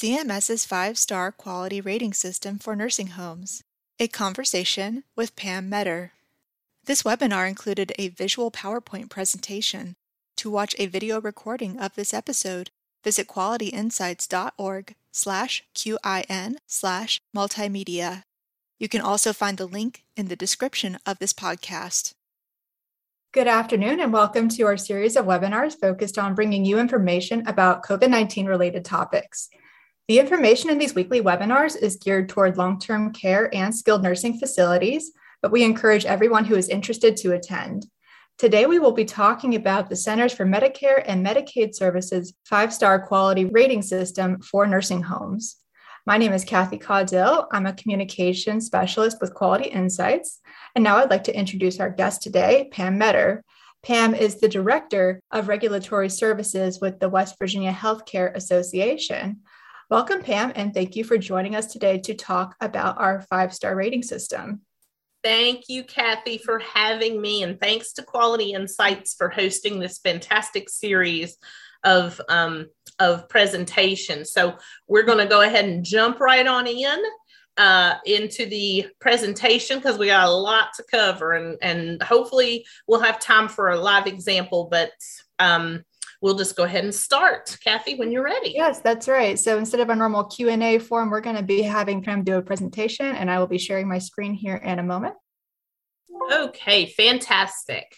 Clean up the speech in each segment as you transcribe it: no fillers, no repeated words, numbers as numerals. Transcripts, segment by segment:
CMS's Five-Star Quality Rating System for Nursing Homes, a conversation with Pam Meador. This webinar included a visual PowerPoint presentation. To watch a video recording of this episode, visit qualityinsights.org/QIN/multimedia. You can also find the link in the description of this podcast. Good afternoon and welcome to our series of webinars focused on bringing you information about COVID-19 related topics. The information in these weekly webinars is geared toward long-term care and skilled nursing facilities, but we encourage everyone who is interested to attend. Today, we will be talking about the Centers for Medicare and Medicaid Services Five-Star Quality Rating System for Nursing Homes. My name is Kathy Caudill. I'm a communications specialist with Quality Insights. And now I'd like to introduce our guest today, Pam Meador. Pam is the Director of Regulatory Services with the West Virginia Healthcare Association. Welcome, Pam, and thank you for joining us today to talk about our five-star rating system. Thank you, Kathy, for having me, and thanks to Quality Insights for hosting this fantastic series of presentations. So we're going to go ahead and jump right on in into the presentation because we got a lot to cover, and hopefully we'll have time for a live example, but we'll just go ahead and start. Kathy, when you're ready. Yes, that's right. So instead of a normal Q&A form, we're going to be having Pam do a presentation, and I will be sharing my screen here in a moment. Okay, fantastic.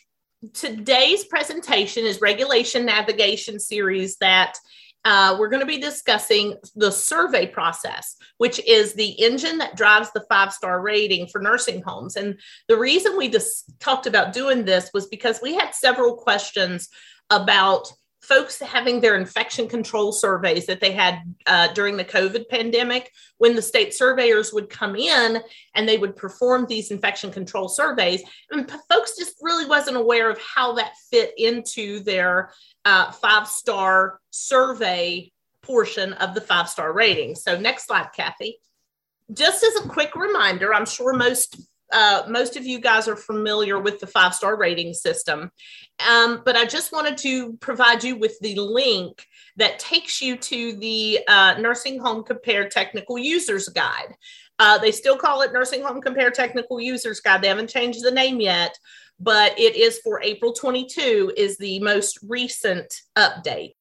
Today's presentation is Regulation Navigation Series that we're going to be discussing the survey process, which is the engine that drives the five-star rating for nursing homes. And the reason we just talked about doing this was because we had several questions about folks having their infection control surveys that they had during the COVID pandemic, when the state surveyors would come in and they would perform these infection control surveys. And folks just really wasn't aware of how that fit into their five-star survey portion of the five-star rating. So next slide, Kathy. Just as a quick reminder, I'm sure most of you guys are familiar with the five-star rating system, but I just wanted to provide you with the link that takes you to the Nursing Home Compare Technical Users Guide. They still call it Nursing Home Compare Technical Users Guide. They haven't changed the name yet, but it is for April 22 is the most recent update.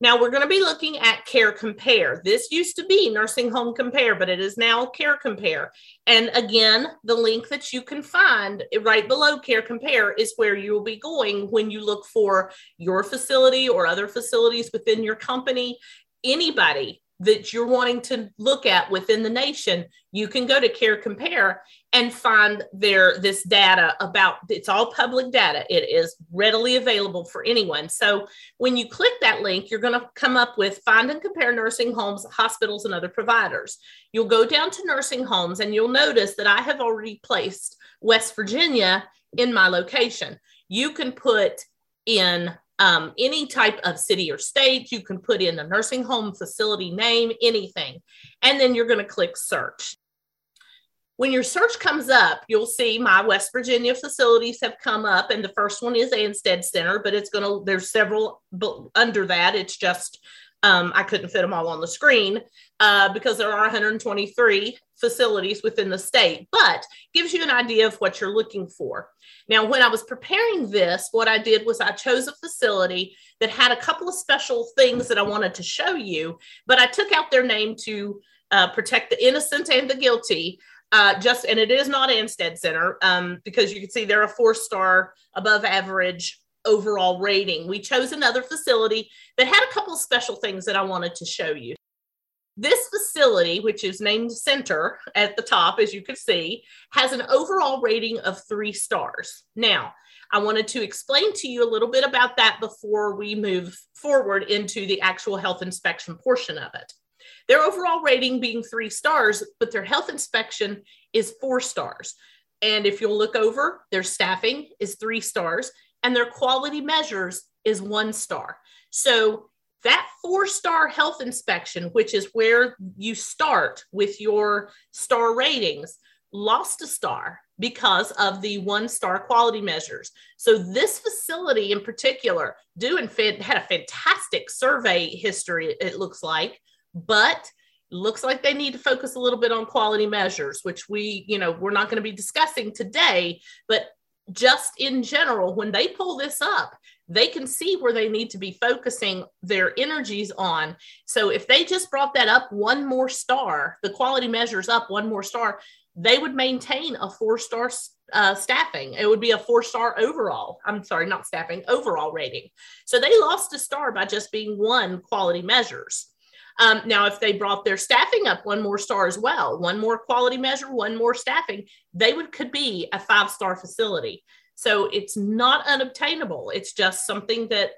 Now we're going to be looking at Care Compare. This used to be Nursing Home Compare, but it is now Care Compare. And again, the link that you can find right below Care Compare is where you will be going when you look for your facility or other facilities within your company. Anybody that you're wanting to look at within the nation, you can go to Care Compare and find this data about, it's all public data. It is readily available for anyone. So when you click that link, you're going to come up with find and compare nursing homes, hospitals, and other providers. You'll go down to nursing homes and you'll notice that I have already placed West Virginia in my location. You can put in any type of city or state. You can put in the nursing home facility name, anything, and then you're going to click search. When your search comes up, you'll see my West Virginia facilities have come up, and the first one is Ansted Center, but there's several under that. It's just I couldn't fit them all on the screen because there are 123 facilities within the state, but gives you an idea of what you're looking for. Now, when I was preparing this, what I did was I chose a facility that had a couple of special things that I wanted to show you, but I took out their name to protect the innocent and the guilty. And it is not Ansted Center because you can see they're a 4-star above average overall rating. We chose another facility that had a couple of special things that I wanted to show you. This facility, which is named Center at the top, as you can see, has an overall rating of 3 stars. Now, I wanted to explain to you a little bit about that before we move forward into the actual health inspection portion of it. Their overall rating being 3 stars, but their health inspection is 4 stars. And if you'll look over, their staffing is 3 stars and their quality measures is 1 star. So that 4-star health inspection, which is where you start with your star ratings, lost a star because of the 1-star quality measures. So this facility in particular had a fantastic survey history, it looks like, but looks like they need to focus a little bit on quality measures, which we, you know, we're not going to be discussing today, but just in general, when they pull this up, they can see where they need to be focusing their energies on. So if they just brought that up one more star, the quality measures up one more star, they would maintain a 4-star staffing. It would be a 4-star overall. I'm sorry, not staffing, overall rating. So they lost a star by just being one quality measures. Now, if they brought their staffing up one more star as well, one more quality measure, one more staffing, they could be a 5-star facility. So it's not unobtainable. It's just something that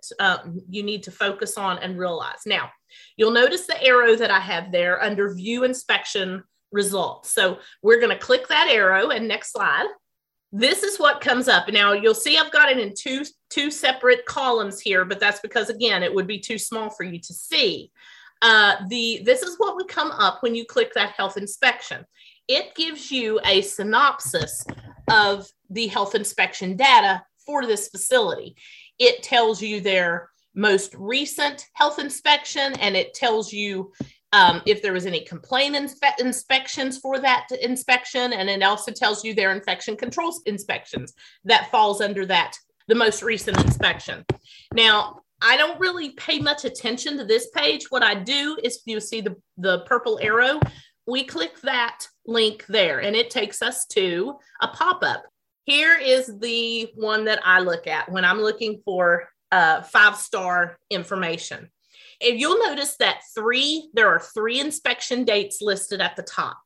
you need to focus on and realize. Now, you'll notice the arrow that I have there under View Inspection Results. So we're going to click that arrow, and next slide. This is what comes up. Now, you'll see I've got it in two separate columns here, but that's because, again, it would be too small for you to see. This is what would come up when you click that health inspection. It gives you a synopsis of the health inspection data for this facility. It tells you their most recent health inspection, and it tells you if there was any complaint inspections for that inspection, and it also tells you their infection control inspections that falls under that, the most recent inspection. Now, I don't really pay much attention to this page. What I do is, you see the purple arrow, we click that link there, and it takes us to a pop-up. Here is the one that I look at when I'm looking for 5-star information. And you'll notice that there are three inspection dates listed at the top.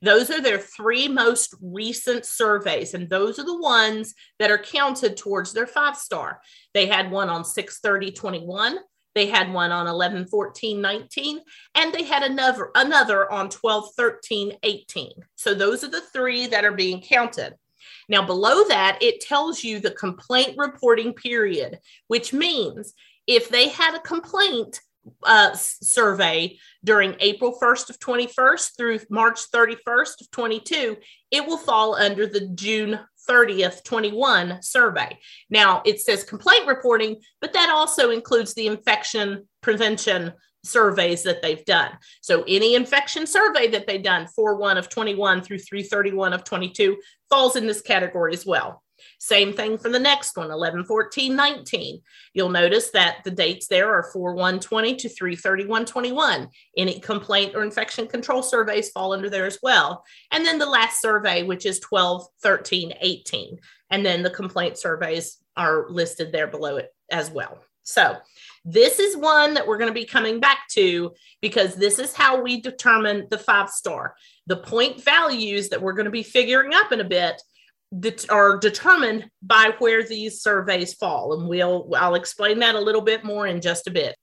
Those are their three most recent surveys, and those are the ones that are counted towards their 5-star. They had one on 6/30/21, they had one on 11/14/19, and they had another on 12/13/18. So those are the three that are being counted. Now, below that, it tells you the complaint reporting period, which means if they had a complaint survey during April 1st of 21st through March 31st of 22, it will fall under the June 30th, 21 survey. Now, it says complaint reporting, but that also includes the infection prevention surveys that they've done. So any infection survey that they've done 4/1 of 21 through 3/31 of 22 falls in this category as well. Same thing for the next one, 11/14/19. You'll notice that the dates there are 4/1/20 to 3/31/21. Any complaint or infection control surveys fall under there as well. And then the last survey, which is 12/13/18. And then the complaint surveys are listed there below it as well. So this is one that we're going to be coming back to, because this is how we determine the 5-star. The point values that we're going to be figuring up in a bit are determined by where these surveys fall. And I'll explain that a little bit more in just a bit.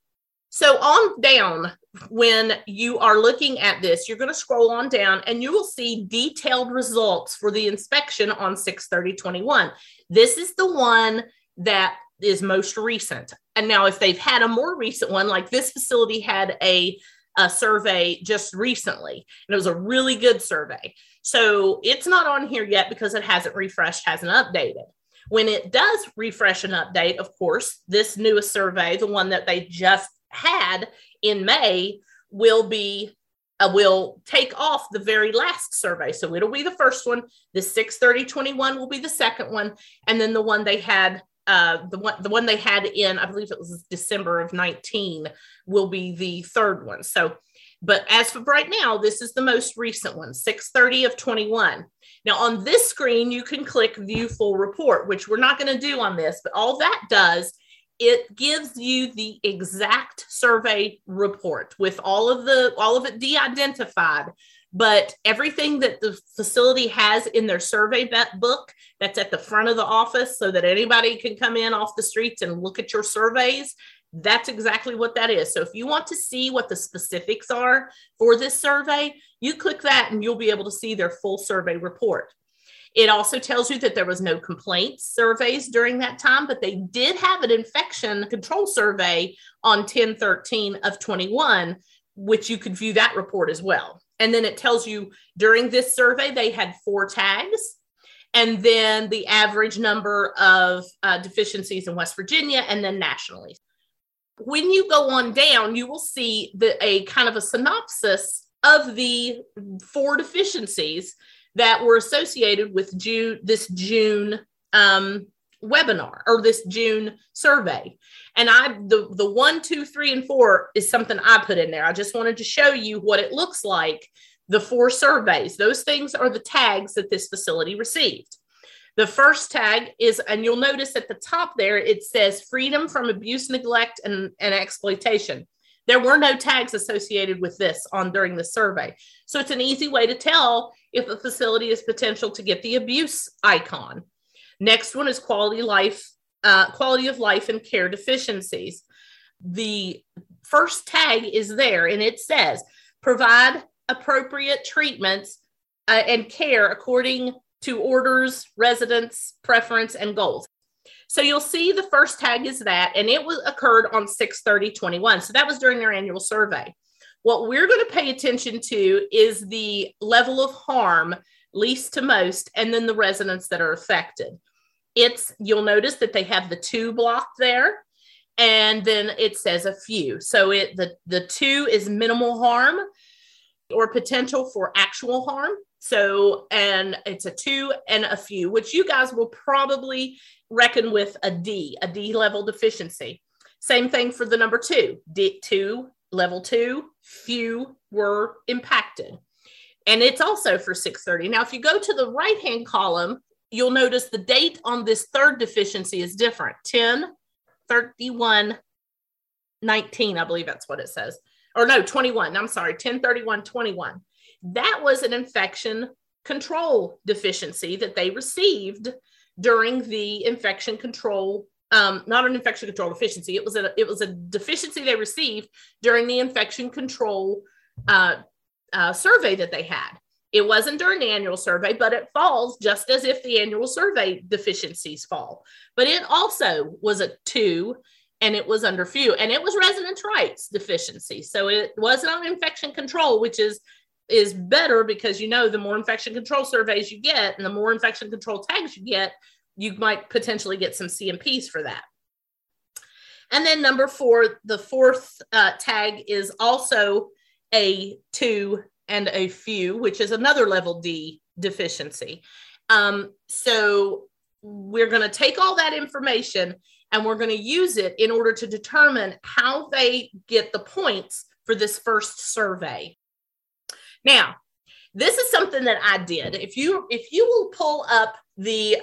So on down, when you are looking at this, you're going to scroll on down and you will see detailed results for the inspection on 6/30/21. This is the one that is most recent. And now if they've had a more recent one, like this facility had a survey just recently, and it was a really good survey. So it's not on here yet because it hasn't refreshed, hasn't updated. When it does refresh and update, of course, this newest survey, the one that they just had in May, will take off the very last survey. So it'll be the first one. The 6/30/21 will be the second one. And then the one they had the one they had in, I believe it was December of 19, will be the third one. So, but as of right now, this is the most recent one, 6/30 of 21. Now on this screen, you can click View Full Report, which we're not going to do on this, but all that does, it gives you the exact survey report with all of it de-identified, but everything that the facility has in their survey book that's at the front of the office, so that anybody can come in off the streets and look at your surveys, that's exactly what that is. So if you want to see what the specifics are for this survey, you click that and you'll be able to see their full survey report. It also tells you that there was no complaints surveys during that time, but they did have an infection control survey on 10/13 of 21, which you could view that report as well. And then it tells you during this survey, they had 4 tags, and then the average number of deficiencies in West Virginia and then nationally. When you go on down, you will see a kind of a synopsis of the four deficiencies that were associated with this June webinar or this June survey. And the 1, 2, 3, and 4 is something I put in there. I just wanted to show you what it looks like, the four surveys. Those things are the tags that this facility received. The first tag is, and you'll notice at the top there, it says freedom from abuse, neglect, and exploitation. There were no tags associated with this during the survey. So it's an easy way to tell if a facility is potential to get the abuse icon. Next one is quality of life and care deficiencies. The first tag is there, and it says provide appropriate treatments and care according to orders, residents, preference, and goals. So you'll see the first tag is that, and it occurred on 6/30/21. So that was during their annual survey. What we're going to pay attention to is the level of harm, least to most, and then the residents that are affected. You'll notice that they have the 2 block there, and then it says a few. So the 2 is minimal harm or potential for actual harm. So, and it's a 2 and a few, which you guys will probably reckon with a D level deficiency. Same thing for the number 2, level 2, few were impacted. And it's also for 6/30. Now, if you go to the right-hand column, you'll notice the date on this third deficiency is different. 10/31/19, I believe that's what it says. Or no, 21, I'm sorry, 10/31/21. That was an infection control deficiency that they received during the infection control, not an infection control deficiency. It was a deficiency they received during the infection control survey that they had. It wasn't during the annual survey, but it falls just as if the annual survey deficiencies fall. But it also was a 2, and it was under few, and it was residents' rights deficiency. So it was not infection control, which is better because, you know, the more infection control surveys you get and the more infection control tags you get, you might potentially get some CMPs for that. And then number 4, the fourth tag is also a 2 and a few, which is another level D deficiency. So we're going to take all that information and we're going to use it in order to determine how they get the points for this first survey. Now, this is something that I did. If you will pull up the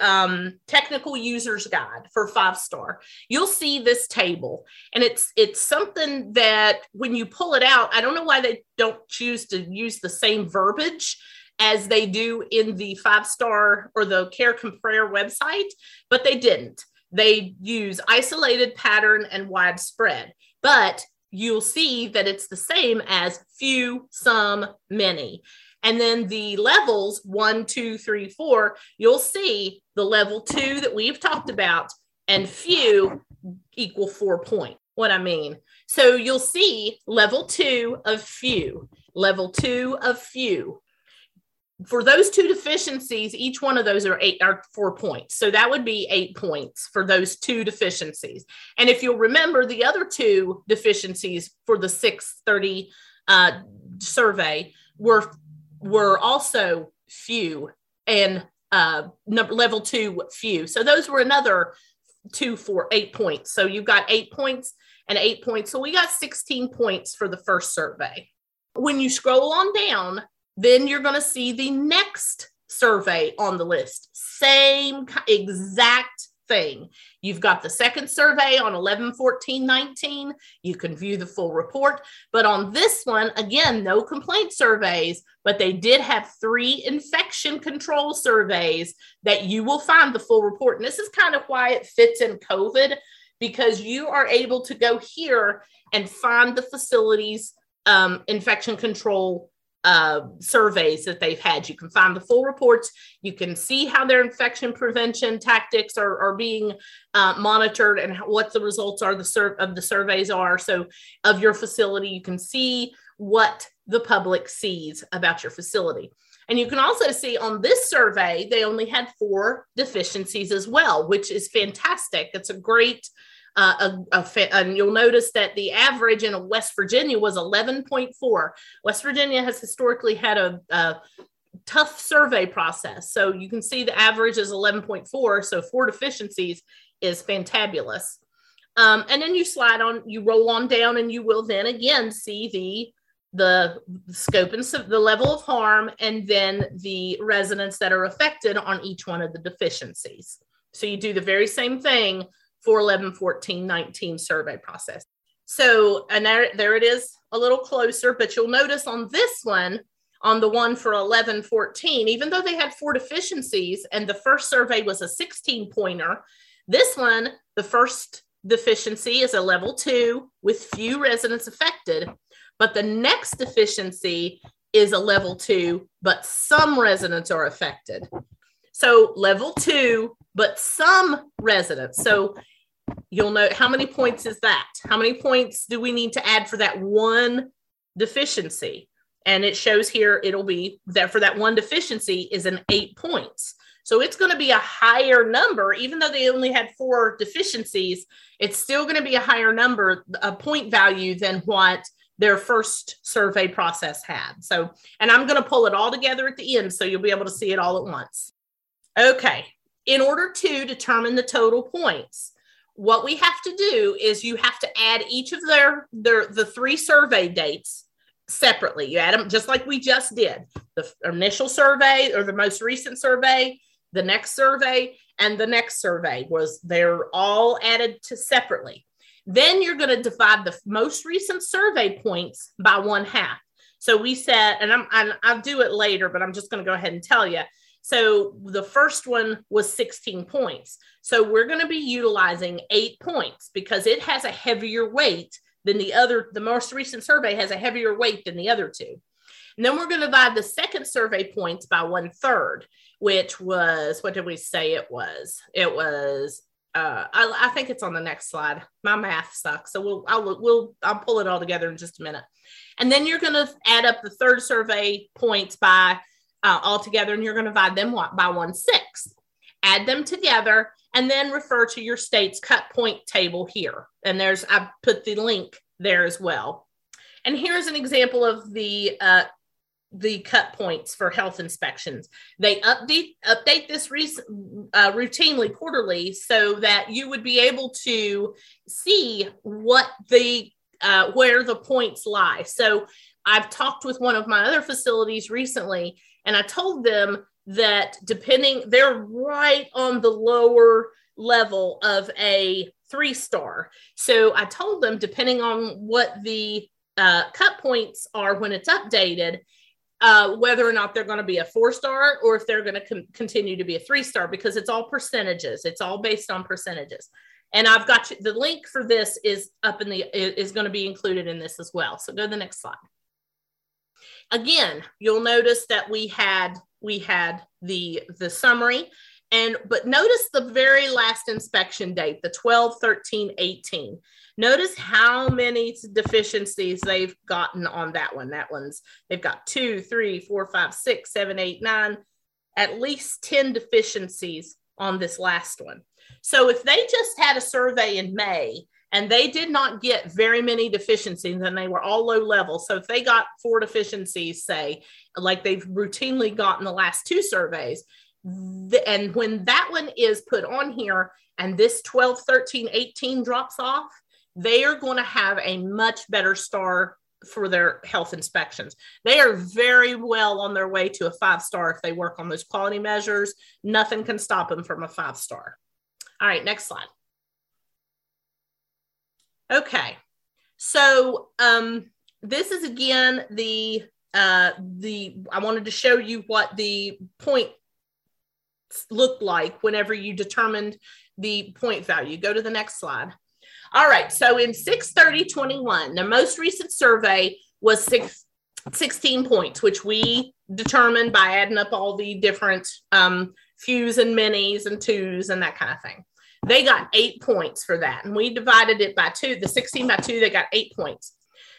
technical user's guide for 5-star, you'll see this table. And it's something that when you pull it out, I don't know why they don't choose to use the same verbiage as they do in the 5-star or the Care Compare website, but they didn't. They use isolated, pattern, and widespread. But you'll see that it's the same as few, some, many. And then the levels 1, 2, 3, 4, you'll see the level 2 that we've talked about and few equal 4 point. What I mean. So you'll see level 2 of few, level 2 of few. For those 2 deficiencies, each one of those are 4 points. So that would be 8 points for those 2 deficiencies. And if you'll remember, the other 2 deficiencies for the 6/30 survey were also few and level 2 few. So those were another 2, 4, 8 points. So you've got 8 points and 8 points. So we got 16 points for the first survey. When you scroll on down, then you're going to see the next survey on the list. Same exact thing. You've got the second survey on 11/14/19. You can view the full report. But on this one, again, no complaint surveys, but they did have 3 infection control surveys that you will find the full report. And this is kind of why it fits in COVID, because you are able to go here and find the facility's infection control surveys that they've had. You can find the full reports. You can see how their infection prevention tactics are being monitored and what the results are of the surveys are. So of your facility, you can see what the public sees about your facility. And you can also see on this survey, they only had 4 deficiencies as well, which is fantastic. That's a great And you'll notice that the average in West Virginia was 11.4. West Virginia has historically had a tough survey process. So you can see the average is 11.4. So 4 deficiencies is fantabulous. And then you slide on, you roll on down, and you will then again see the scope and the level of harm, and then the residents that are affected on each one of the deficiencies. So you do the very same thing for 11, 14, 19 survey process. So, and there it is a little closer, but you'll notice on this one, on the one for 11, 14, even though they had 4 deficiencies and the first survey was a 16 pointer, this one, the first deficiency is a level 2 with few residents affected, but the next deficiency is a level 2, but some residents are affected. So level 2, but some residents. So you'll note, how many points is that? How many points do we need to add for that one deficiency? And it shows here, it'll be that for that one deficiency is an 8 points. So it's going to be a higher number, even though they only had 4 deficiencies, it's still going to be a higher number, a point value than what their first survey process had. So, and I'm going to pull it all together at the end, so you'll be able to see it all at once. Okay. In order to determine the total points, what we have to do is you have to add each of the 3 survey dates separately. You add them just like we just did, the initial survey or the most recent survey, the next survey, and the next survey was, they're all added to separately. Then you're going to divide the most recent survey points by 1/2. So we said, and I'll do it later, but I'm just going to go ahead and tell you. So the first one was 16 points. So we're going to be utilizing 8 points because it has a heavier weight than the most recent survey has a heavier weight than the other 2. And then we're going to divide the second survey points by 1/3, which was, what did we say it was? It was, I think it's on the next slide. My math sucks. So I'll pull it all together in just a minute. And then you're going to add up the third survey points by all together, and you're going to divide them by 1/6. Add them together, and then refer to your state's cut point table here. And I've put the link there as well. And here's an example of the cut points for health inspections. They update this routinely quarterly, so that you would be able to see what where the points lie. So I've talked with one of my other facilities recently, and I told them that they're right on the lower level of a 3-star. So I told them, depending on what the cut points are when it's updated, whether or not they're going to be a 4-star or if they're going to continue to be a 3-star, because it's all percentages. It's all based on percentages. And I've got the link for this is going to be included in this as well. So go to the next slide. Again, you'll notice that we had the summary, but notice the very last inspection date, the 12, 13, 18. Notice how many deficiencies they've gotten on that one. They've got 2, 3, 4, 5, 6, 7, 8, 9, at least 10 deficiencies on this last one. So if they just had a survey in May and they did not get very many deficiencies, and they were all low level. So if they got 4 deficiencies, say, like they've routinely gotten the last 2 surveys, and when that one is put on here and this 12, 13, 18 drops off, they are going to have a much better star for their health inspections. They are very well on their way to a 5-star if they work on those quality measures. Nothing can stop them from a 5-star. All right, next slide. Okay, so this is again I wanted to show you what the points looked like whenever you determined the point value. Go to the next slide. All right, so in 6/30/21, the most recent survey was 16 points, which we determined by adding up all the different fews and minis and twos and that kind of thing. They got 8 points for that. And we divided it by 2, the 16 by 2, they got 8 points.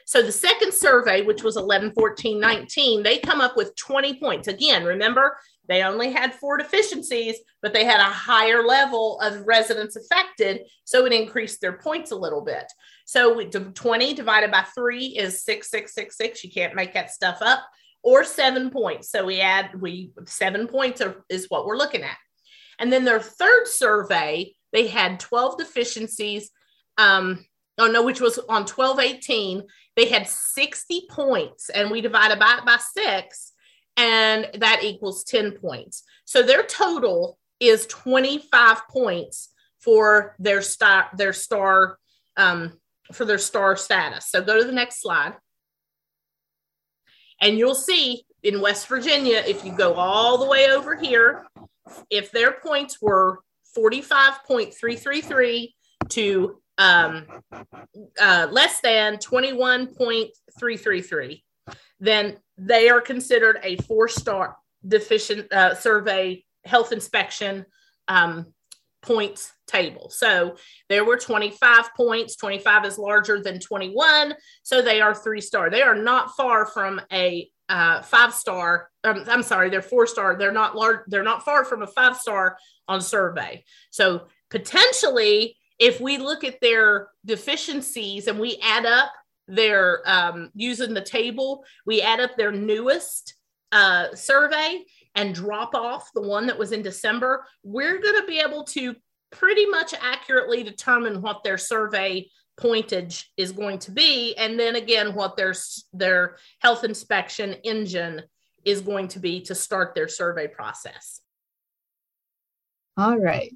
So the second survey, which was 11, 14, 19, they come up with 20 points. Again, remember, They only had 4 deficiencies, but they had a higher level of residents affected, so it increased their points a little bit. So 20 divided by 3 is 6666. You can't make that stuff up, or 7 points. So we 7 points is what we're looking at. And then their third survey, they had 12 deficiencies. Which was on 12/18. They had 60 points, and we divided by 6. And that equals 10 points. So their total is 25 points for their star status. So go to the next slide. And you'll see in West Virginia, if you go all the way over here, if their points were 45.333 to less than 21.333, then they are considered a 4-star deficient survey health inspection points table. So there were 25 points. 25 is larger than 21. So they are 3-star. They are not far from a 5-star. I'm sorry, they're 4-star. They're not large. They're not far from a 5-star on survey. So potentially, if we look at their deficiencies and we add up their using the table, we add up their newest survey and drop off the one that was in December, we're going to be able to pretty much accurately determine what their survey pointage is going to be. And then again, what their health inspection engine is going to be to start their survey process. All right.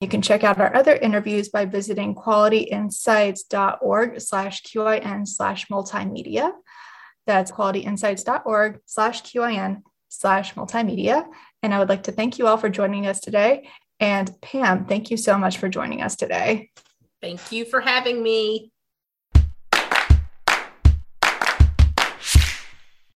You can check out our other interviews by visiting qualityinsights.org/QIN/multimedia. That's qualityinsights.org/QIN/multimedia. And I would like to thank you all for joining us today. And Pam, thank you so much for joining us today. Thank you for having me.